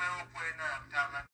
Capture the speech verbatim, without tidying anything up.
huevos pueden adaptar la